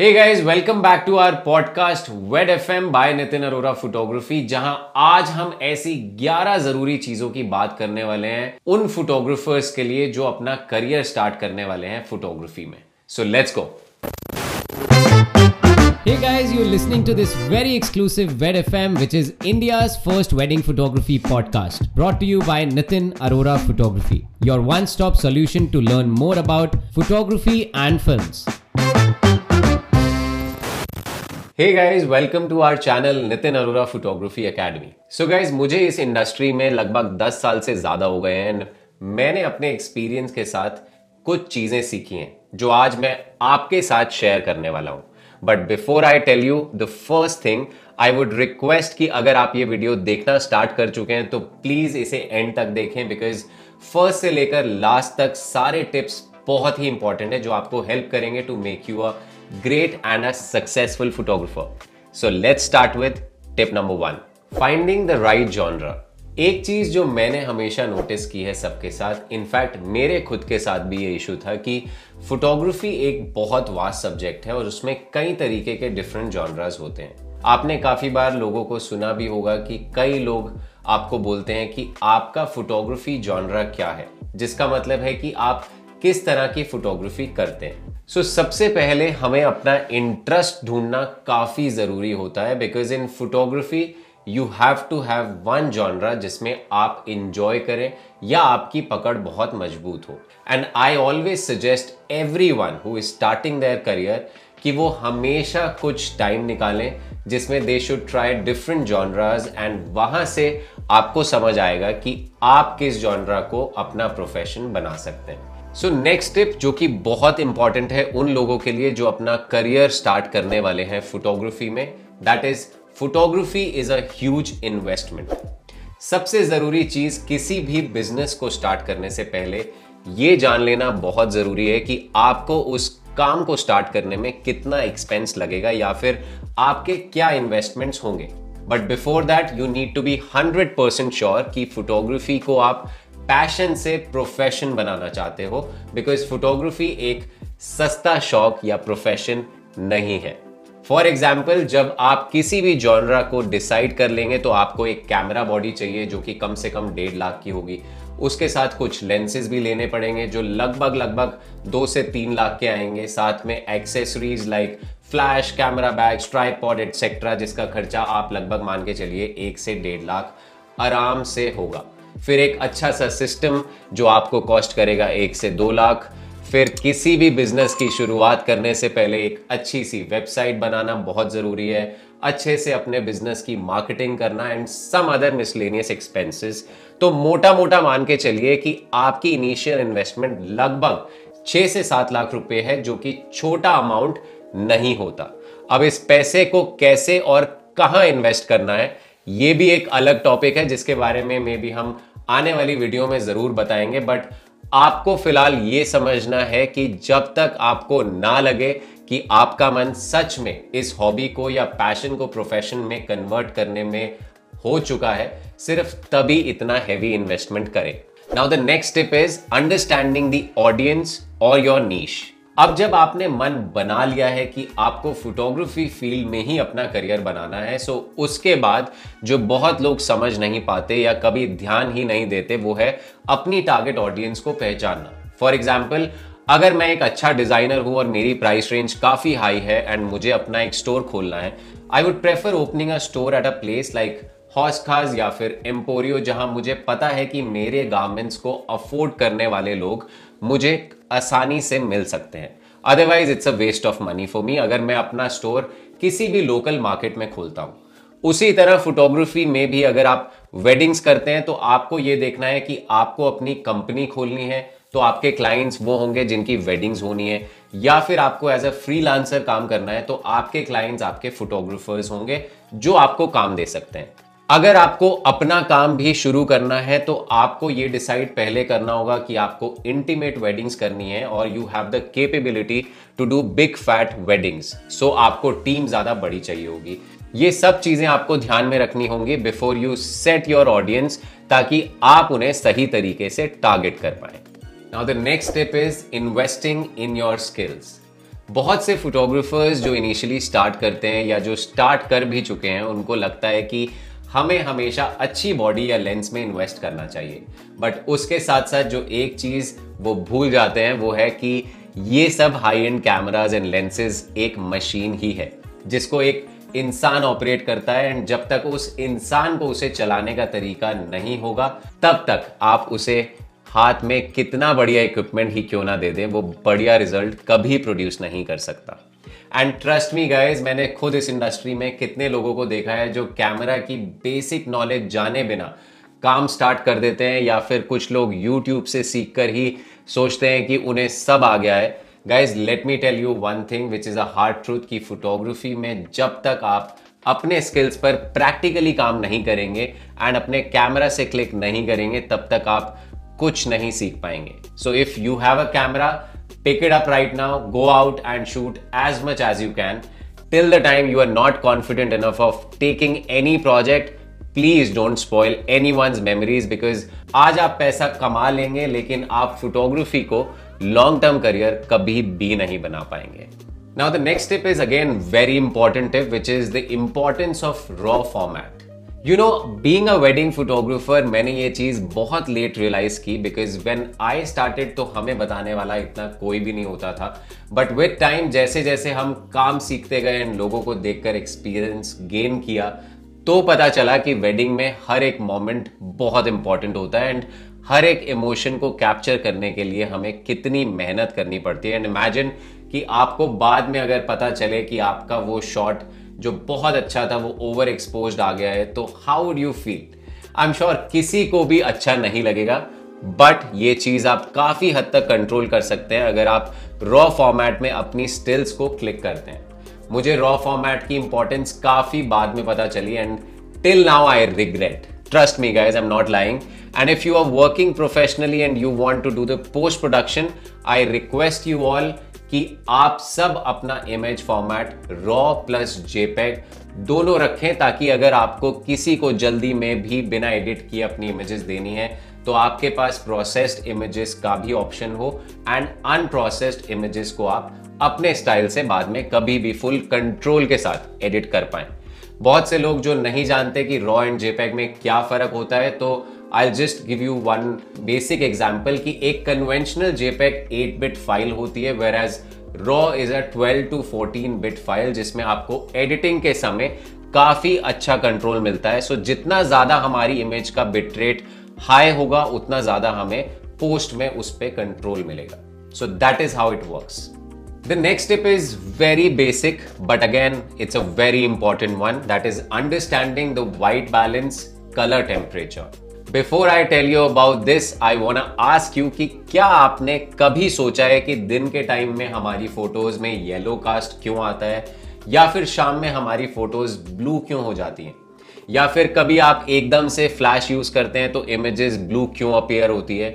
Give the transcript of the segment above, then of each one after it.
Hey guys welcome back to our podcast वेड FM by Nitin Arora photography, जहां आज हम ऐसी 11 जरूरी चीजों की बात करने वाले हैं उन फोटोग्राफर्स के लिए जो अपना करियर स्टार्ट करने वाले हैं फोटोग्राफी में। So let's go. Hey guys, you're listening to this very exclusive Wed FM, which is India's first wedding photography podcast, brought to you by Nitin Arora Photography, your one-stop solution to learn more about photography and films. Hey guys, welcome to our channel Nitin Arora Photography Academy. So guys, मुझे इस industry में लगभग 10 साल से ज्यादा हो गए हैं and मैंने अपने एक्सपीरियंस के साथ कुछ चीजें सीखी हैं जो आज मैं आपके साथ शेयर करने वाला हूं। But before I tell you the first thing, I would request कि अगर आप ये वीडियो देखना स्टार्ट कर चुके हैं तो प्लीज इसे एंड तक देखें, बिकॉज फर्स्ट से लेकर लास्ट तक सारे टिप्स बहुत ही इंपॉर्टेंट है जो आपको हेल्प करेंगे to make you a great and a successful photographer. So let's start with tip number 1, finding the right genre. एक चीज जो मैंने हमेशा नोटिस की है सबके साथ, इनफैक्ट मेरे खुद के साथ भी ये इशू था कि फोटोग्राफी एक बहुत वास्ट सब्जेक्ट है और उसमें कई तरीके के डिफरेंट जॉनरास होते हैं। आपने काफी बार लोगों को सुना भी होगा कि कई लोग आपको बोलते हैं कि आपका फोटोग्राफी जॉनरा क्या है, जिसका मतलब है कि आप किस तरह की फोटोग्राफी करते हैं। सो सबसे पहले हमें अपना इंटरेस्ट ढूंढना काफी जरूरी होता है, because in photography you have to have one genre जिसमें आप इंजॉय करें या आपकी पकड़ बहुत मजबूत हो। And I always suggest everyone who is starting their career कि वो हमेशा कुछ टाइम निकालें जिसमें they should try different genres, and वहां से आपको समझ आएगा कि आप किस जॉनरा को अपना प्रोफेशन बना सकते हैं। सो नेक्स्ट टिप जो कि बहुत इंपॉर्टेंट है उन लोगों के लिए जो अपना करियर स्टार्ट करने वाले हैं फोटोग्राफी में, that is photography is a huge investment. सबसे जरूरी चीज किसी भी बिजनेस को स्टार्ट करने से पहले ये जान लेना बहुत जरूरी है कि आपको उस काम को स्टार्ट करने में कितना एक्सपेंस लगेगा या फिर आपके क्या इन्वेस्टमेंट्स होंगे। But before that you need to be 100% sure कि फोटोग्राफी को आप पैशन से प्रोफेशन बनाना चाहते हो, बिकॉज फोटोग्राफी एक सस्ता शौक या प्रोफेशन नहीं है। फॉर एग्जाम्पल, जब आप किसी भी जॉनरा को डिसाइड कर लेंगे तो आपको एक कैमरा बॉडी चाहिए जो कि कम से कम 1.5 लाख की होगी। उसके साथ कुछ लेंसेज भी लेने पड़ेंगे जो लगभग 2 से 3 लाख के आएंगे। साथ में accessories like flash, camera bag, tripod etcetera, जिसका खर्चा आप लगभग मान के चलिए 1 से 1.5 लाख आराम से होगा। फिर एक अच्छा सा सिस्टम जो आपको कॉस्ट करेगा 1 से 2 लाख। फिर किसी भी बिजनेस की शुरुआत करने से पहले एक अच्छी सी वेबसाइट बनाना बहुत जरूरी है, अच्छे से अपने बिजनेस की मार्केटिंग करना and some other miscellaneous expenses. तो मोटा मोटा मान के चलिए कि आपकी इनिशियल इन्वेस्टमेंट लगभग 6 से 7 लाख रुपए है, जो कि छोटा अमाउंट नहीं होता। अब इस पैसे को कैसे और कहां इन्वेस्ट करना है ये भी एक अलग टॉपिक है, जिसके बारे में मे बी हम आने वाली वीडियो में जरूर बताएंगे। बट आपको फिलहाल ये समझना है कि जब तक आपको ना लगे कि आपका मन सच में इस हॉबी को या पैशन को प्रोफेशन में कन्वर्ट करने में हो चुका है, सिर्फ तभी इतना हैवी इन्वेस्टमेंट करें। Now the next step is understanding the audience और योर नीश। अब जब आपने मन बना लिया है कि आपको फोटोग्राफी फील्ड में ही अपना करियर बनाना है, सो उसके बाद जो बहुत लोग समझ नहीं पाते या कभी ध्यान ही नहीं देते वो है अपनी टारगेट ऑडियंस को पहचानना। फॉर एग्जाम्पल, अगर मैं एक अच्छा डिजाइनर हूं और मेरी प्राइस रेंज काफी हाई है एंड मुझे अपना एक स्टोर खोलना है, I would prefer opening a store at a place like Hauz Khas या फिर एम्पोरियो, जहां मुझे पता है कि मेरे गारमेंट्स को अफोर्ड करने वाले लोग मुझे आसानी से मिल सकते हैं। Otherwise it's a waste of money for me अगर मैं अपना स्टोर किसी भी लोकल मार्केट में खोलता हूं। उसी तरह फोटोग्राफी में भी अगर आप वेडिंग्स करते हैं तो आपको ये देखना है कि आपको अपनी कंपनी खोलनी है तो आपके क्लाइंट्स वो होंगे जिनकी वेडिंग्स होनी है, या फिर आपको एज अ फ्रीलांसर काम करना है तो आपके क्लाइंट्स आपके फोटोग्राफर्स होंगे जो आपको काम दे सकते हैं। अगर आपको अपना काम भी शुरू करना है तो आपको ये डिसाइड पहले करना होगा कि आपको इंटीमेट वेडिंग्स करनी है और you have the capability to do big fat weddings, so आपको टीम ज़्यादा बड़ी चाहिए होगी। ये सब चीज़ें आपको ध्यान में रखनी होंगी before you set your audience, ताकि आप उन्हें सही तरीके से टारगेट कर पाएं। Now the next step is investing in your skills. बहुत से फोटोग्राफर्स जो इनिशियली स्टार्ट करते हैं या जो स्टार्ट कर भी चुके हैं, उनको लगता है कि हमें हमेशा अच्छी बॉडी या लेंस में इन्वेस्ट करना चाहिए। बट उसके साथ साथ जो एक चीज़ वो भूल जाते हैं वो है कि ये सब high end cameras and lenses एक मशीन ही है जिसको एक इंसान ऑपरेट करता है, एंड जब तक उस इंसान को उसे चलाने का तरीका नहीं होगा तब तक आप उसे हाथ में कितना बढ़िया इक्विपमेंट ही क्यों ना दे दें, वो बढ़िया रिजल्ट कभी प्रोड्यूस नहीं कर सकता। एंड ट्रस्ट मी गाइज, मैंने खुद इस इंडस्ट्री में कितने लोगों को देखा है जो कैमरा की बेसिक नॉलेज जाने बिना काम स्टार्ट कर देते हैं, या फिर कुछ लोग यूट्यूब से सीख कर ही सोचते हैं कि उन्हें सब आ गया है। Guys let me tell you one thing which is a hard truth कि फोटोग्राफी में जब तक आप अपने स्किल्स पर प्रैक्टिकली काम नहीं करेंगे एंड अपने कैमरा से क्लिक नहीं करेंगे तब तक आप कुछ नहीं सीख पाएंगे। So if you have a camera, pick it up right now, go out and shoot as much as you can. Till the time you are not confident enough of taking any project, please don't spoil anyone's memories because आज आप पैसा कमा लेंगे लेकिन आप photography को long term career कभी भी नहीं बना पाएंगे। Now the next tip is again very important tip which is the importance of raw format. You know, being a wedding photographer, मैंने ये चीज़ बहुत लेट रियलाइज़ की because when I started तो हमें बताने वाला इतना कोई भी नहीं होता था, but with time जैसे जैसे हम काम सीखते गए और लोगों को देखकर एक्सपीरियंस गेन किया तो पता चला कि वेडिंग में हर एक मोमेंट बहुत इम्पॉर्टेंट होता है एंड हर एक इमोशन को कैप्चर करने के लिए हमें कितनी मेहनत करनी पड़ती है। एंड इमेजिन कि आपको बाद में अगर पता चले कि आपका वो शॉट जो बहुत अच्छा था वो ओवर एक्सपोज्ड आ गया है तो how would you feel. I am sure किसी को भी अच्छा नहीं लगेगा, बट ये चीज़ आप काफ़ी हद तक कंट्रोल कर सकते हैं अगर आप रॉ फॉर्मेट में अपनी स्टिल्स को क्लिक करते हैं। मुझे रॉ फॉर्मेट की इंपॉर्टेंस काफ़ी बाद में पता चली and till now I regret. Trust me guys, I'm not lying. And if you are working professionally and you want to do the post production, I request you all कि आप सब अपना image format raw plus JPEG दोनों रखें ताकि अगर आपको किसी को जल्दी में भी बिना एडिट किए अपनी इमेजेस देनी है तो आपके पास प्रोसेस्ड इमेजेस का भी ऑप्शन हो एंड अनप्रोसेस्ड इमेजेस को आप अपने स्टाइल से बाद में कभी भी फुल कंट्रोल के साथ एडिट कर पाएं। बहुत से लोग जो नहीं जानते कि रॉ एंड जेपेग में क्या फ़र्क होता है तो I just give you one basic example कि एक कन्वेंशनल जेपेग 8-बिट फाइल होती है whereas raw is a 12 to 14-बिट फाइल जिसमें आपको एडिटिंग के समय काफ़ी अच्छा कंट्रोल मिलता है। सो जितना ज़्यादा हमारी इमेज का बिट रेट हाई होगा उतना ज़्यादा हमें पोस्ट में उस पर कंट्रोल मिलेगा। So that is how it works. The next tip is very basic, but again, it's a very important one. That is understanding the white balance, color temperature. Before I tell you about this, I wanna ask you कि क्या आपने कभी सोचा है कि दिन के time में हमारी फोटोज में येलो कास्ट क्यों आता है, या फिर शाम में हमारी फोटोज ब्लू क्यों हो जाती हैं, या फिर कभी आप एकदम से फ्लैश यूज करते हैं तो इमेजेस ब्लू क्यों अपीयर होती है।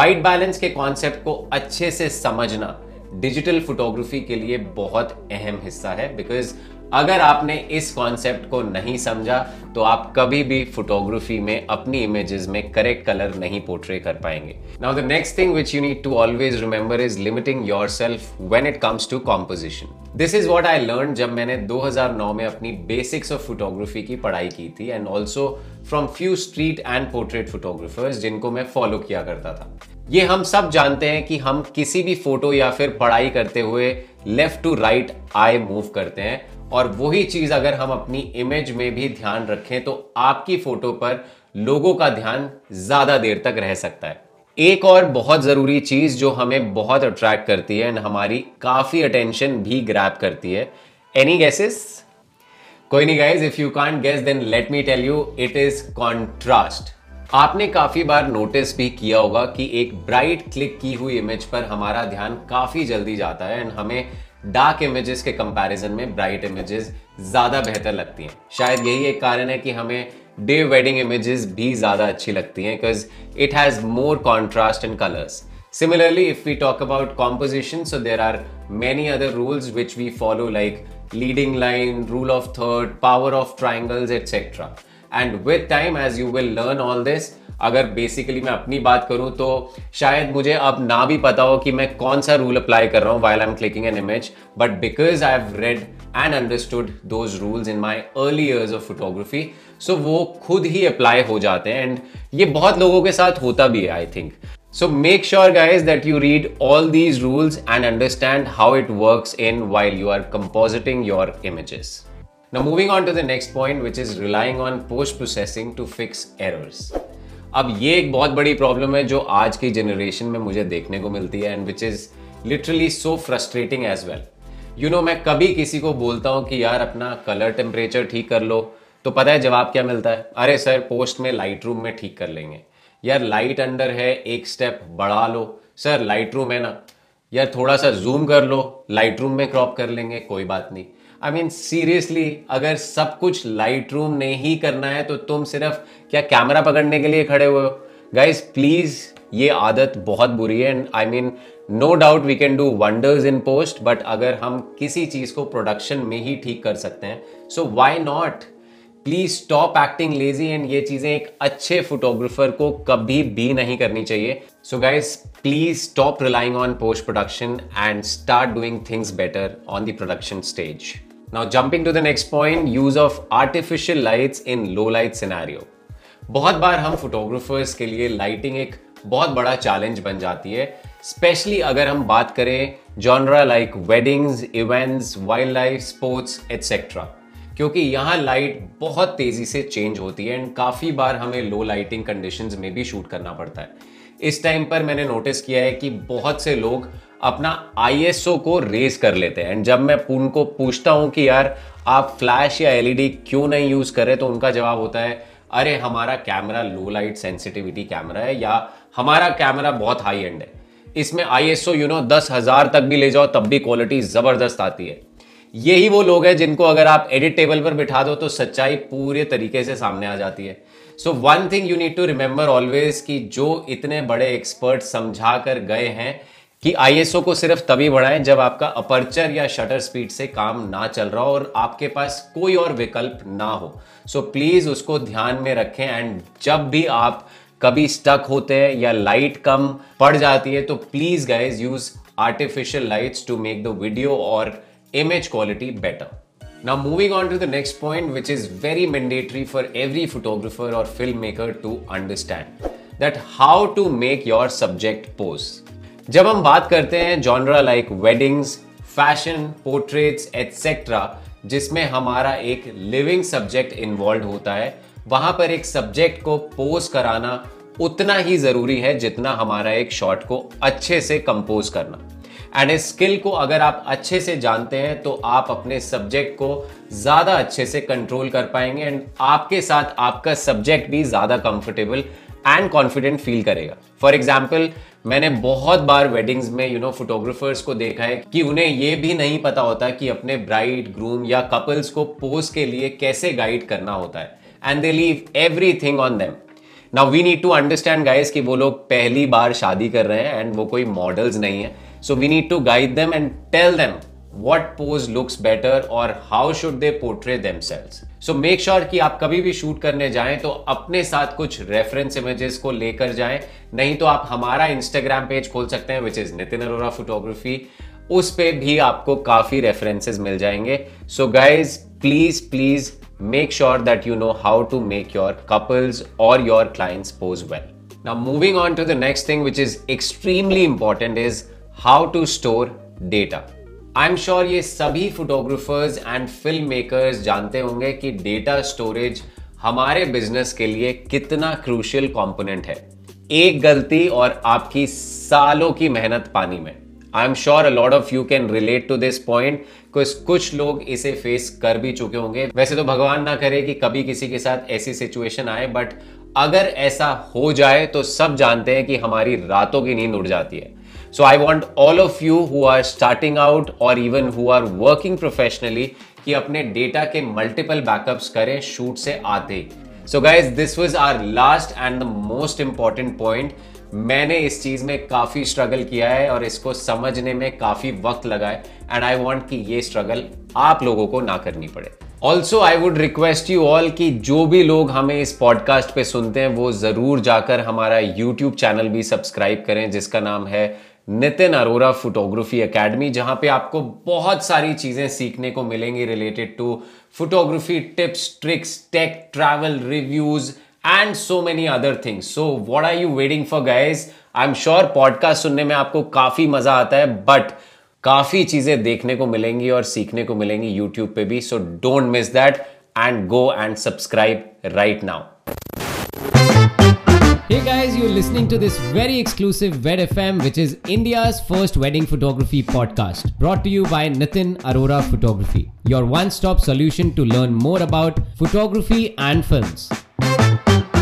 वाइट बैलेंस के कॉन्सेप्ट को अच्छे से समझना डिजिटल फोटोग्राफी के लिए बहुत अहम हिस्सा है बिकॉज अगर आपने इस कॉन्सेप्ट को नहीं समझा तो आप कभी भी फोटोग्राफी में अपनी इमेजेस में करेक्ट कलर नहीं पोर्ट्रे कर पाएंगे। Now the next thing which you need to always remember is limiting yourself when it comes to composition. This is what I learn जब मैंने 2009 में अपनी बेसिक्स ऑफ फोटोग्राफी की पढ़ाई की थी and also from few street and portrait photographers जिनको मैं फॉलो किया करता था। ये हम सब जानते हैं कि हम किसी भी फोटो या फिर पढ़ाई करते हुए left to right I move करते हैं और वही चीज़ अगर हम अपनी इमेज में भी ध्यान रखें तो आपकी फोटो पर लोगों का ध्यान ज़्यादा देर तक रह सकता है। एक और बहुत ज़रूरी चीज़ जो हमें बहुत अट्रैक्ट करती है एंड हमारी काफ़ी अटेंशन भी ग्रैब करती है, एनी गैसेस? कोई नहीं guys, if you can't guess then let me tell you it is contrast. आपने काफ़ी बार नोटिस भी किया होगा कि एक ब्राइट क्लिक की हुई इमेज पर हमारा ध्यान काफ़ी जल्दी जाता है एंड हमें डार्क इमेजेस के कंपैरिजन में ब्राइट इमेजेस ज़्यादा बेहतर लगती हैं। शायद यही एक कारण है कि हमें डे वेडिंग इमेजेस भी ज़्यादा अच्छी लगती हैं because it has more contrast and colours. Similarly if we talk about composition so there are many other rules which we follow like leading line, rule of third, power of triangles etcetera. And with time as you will learn all this. अगर basically मैं अपनी बात करूं तो शायद मुझे अब ना भी पता हो कि मैं कौन सा रूल अप्लाई कर रहा हूं while I am clicking an image, but because I have read and understood those rules in my early years of photography, so वो खुद ही अप्लाई हो जाते हैं एंड ये बहुत लोगों के साथ होता भी है I think. So make sure guys that you read all these rules and understand how it works in while you are compositing your images. Now moving on to the next point, which is relying on post-processing to fix errors. अब ये एक बहुत बड़ी problem है जो आज की generation में मुझे देखने को मिलती है and which is literally so frustrating as well. You know, मैं कभी किसी को बोलता हूँ कि यार अपना color temperature ठीक कर लो, तो पता है जवाब क्या मिलता है? अरे सर post में Lightroom में ठीक कर लेंगे। यार लाइट अंडर है, एक स्टेप बढ़ा लो। सर लाइटरूम है ना, यार थोड़ा सा जूम कर लो, लाइटरूम में क्रॉप कर लेंगे, कोई बात नहीं। आई मीन सीरियसली, अगर सब कुछ लाइटरूम ने ही करना है तो तुम सिर्फ क्या कैमरा पकड़ने के लिए खड़े हुए हो? गाइज प्लीज, ये आदत बहुत बुरी है and I mean no doubt we can do wonders in post, but अगर हम किसी चीज को प्रोडक्शन में ही ठीक कर सकते हैं so why not. Please stop acting lazy and ये चीजें एक अच्छे फोटोग्राफर को कभी भी नहीं करनी चाहिए। So guys please stop relying on post production and start doing things better on the production stage. Now jumping to the next point, use of artificial lights in low light scenario. बहुत बार हम photographers के लिए lighting एक बहुत बड़ा challenge बन जाती है, स्पेशली अगर हम बात करें genre like weddings, events, wildlife, sports etcetera, क्योंकि यहाँ लाइट बहुत तेजी से चेंज होती है एंड काफ़ी बार हमें लो लाइटिंग कंडीशंस में भी शूट करना पड़ता है। इस टाइम पर मैंने नोटिस किया है कि बहुत से लोग अपना आईएसओ को रेज कर लेते हैं एंड जब मैं उनको पूछता हूँ कि यार आप फ्लैश या एलईडी क्यों नहीं यूज़ करें, तो उनका जवाब होता है अरे हमारा camera low light sensitivity camera है या हमारा कैमरा बहुत हाई एंड है, इसमें ISO 10,000 तक भी ले जाओ तब भी क्वालिटी ज़बरदस्त आती है। यही वो लोग हैं जिनको अगर आप एडिट टेबल पर बिठा दो तो सच्चाई पूरे तरीके से सामने आ जाती है। So one thing you need to remember always कि जो इतने बड़े एक्सपर्ट समझा कर गए हैं कि ISO को सिर्फ तभी बढ़ाएं जब आपका अपर्चर या शटर स्पीड से काम ना चल रहा हो और आपके पास कोई और विकल्प ना हो। सो प्लीज उसको ध्यान में रखें एंड जब भी आप कभी स्टक होते हैं या लाइट कम पड़ जाती है तो please guys use artificial lights to make the video और image quality better. Now moving on to the next point, which is very mandatory for every photographer or filmmaker to understand, that how to make your subject pose. जब हम बात करते हैं genre like weddings, fashion, portraits etcetera, जिसमें हमारा एक living subject involve होता है, वहां पर एक सब्जेक्ट को पोज कराना उतना ही जरूरी है जितना हमारा एक शॉट को अच्छे से कंपोज करना। एंड इस स्किल को अगर आप अच्छे से जानते हैं तो आप अपने सब्जेक्ट को ज़्यादा अच्छे से कंट्रोल कर पाएंगे एंड आपके साथ आपका सब्जेक्ट भी ज़्यादा कंफर्टेबल एंड कॉन्फिडेंट फील करेगा। फॉर एग्जाम्पल, मैंने बहुत बार वेडिंग्स में फोटोग्राफर्स को देखा है कि उन्हें ये भी नहीं पता होता कि अपने ब्राइड, ग्रूम या कपल्स को पोज के लिए कैसे गाइड करना होता है and they leave everything on them. Now we need to understand guys कि वो लोग पहली बार शादी कर रहे हैं एंड वो कोई मॉडल्स नहीं है, so we need to guide them and tell them what pose looks better or how should they portray themselves. So make sure कि आप कभी भी शूट करने जाएं तो अपने साथ कुछ रेफरेंस इमेजेस को लेकर जाएं, नहीं तो आप हमारा इंस्टाग्राम पेज खोल सकते हैं which is Nitin Arora photography, उस पे भी आपको काफ़ी रेफरेंसेस मिल जाएंगे। So guys, please make sure that you know how to make your couples or your clients pose well. Now moving on to the next thing which is extremely important is how to store data. I am sure ये सभी photographers and film makers जानते होंगे कि data storage हमारे business के लिए कितना crucial component है। एक गलती और आपकी सालों की मेहनत पानी में। I am sure a lot of you can relate to this point, कुछ लोग इसे फेस कर भी चुके होंगे। वैसे तो भगवान ना करे कि कभी किसी के साथ ऐसी सिचुएशन आए, बट अगर ऐसा हो जाए तो सब जानते हैं कि हमारी रातों की नींद उड़ जाती है। So I want all of you who are starting out or even who are working professionally कि अपने डेटा के मल्टीपल बैकअप्स करें शूट से आते ही। So guys, this was our last and the most important point. मैंने इस चीज़ में काफ़ी स्ट्रगल किया है और इसको समझने में काफ़ी वक्त लगा है एंड आई वॉन्ट कि ये स्ट्रगल आप लोगों को ना करनी पड़े। Also I would request you all कि जो भी लोग हमें इस पॉडकास्ट पे सुनते हैं वो ज़रूर जाकर हमारा यूट्यूब चैनल भी सब्सक्राइब करें जिसका नाम है नितिन अरोरा फोटोग्राफी एकेडमी, जहाँ पे आपको बहुत सारी चीज़ें सीखने को मिलेंगी related to photography, tips, tricks, tech, travel, reviews and so many other things. So what are you waiting for guys. I am sure podcast सुनने में आपको काफ़ी मज़ा आता है बट काफ़ी चीज़ें देखने को मिलेंगी और सीखने को मिलेंगी YouTube पे भी. So don't miss that and go and subscribe right now. Hey guys, you're listening to this very exclusive Wed FM, which is India's first wedding photography podcast, brought to you by Nitin Arora Photography, your one-stop solution to learn more about photography and films.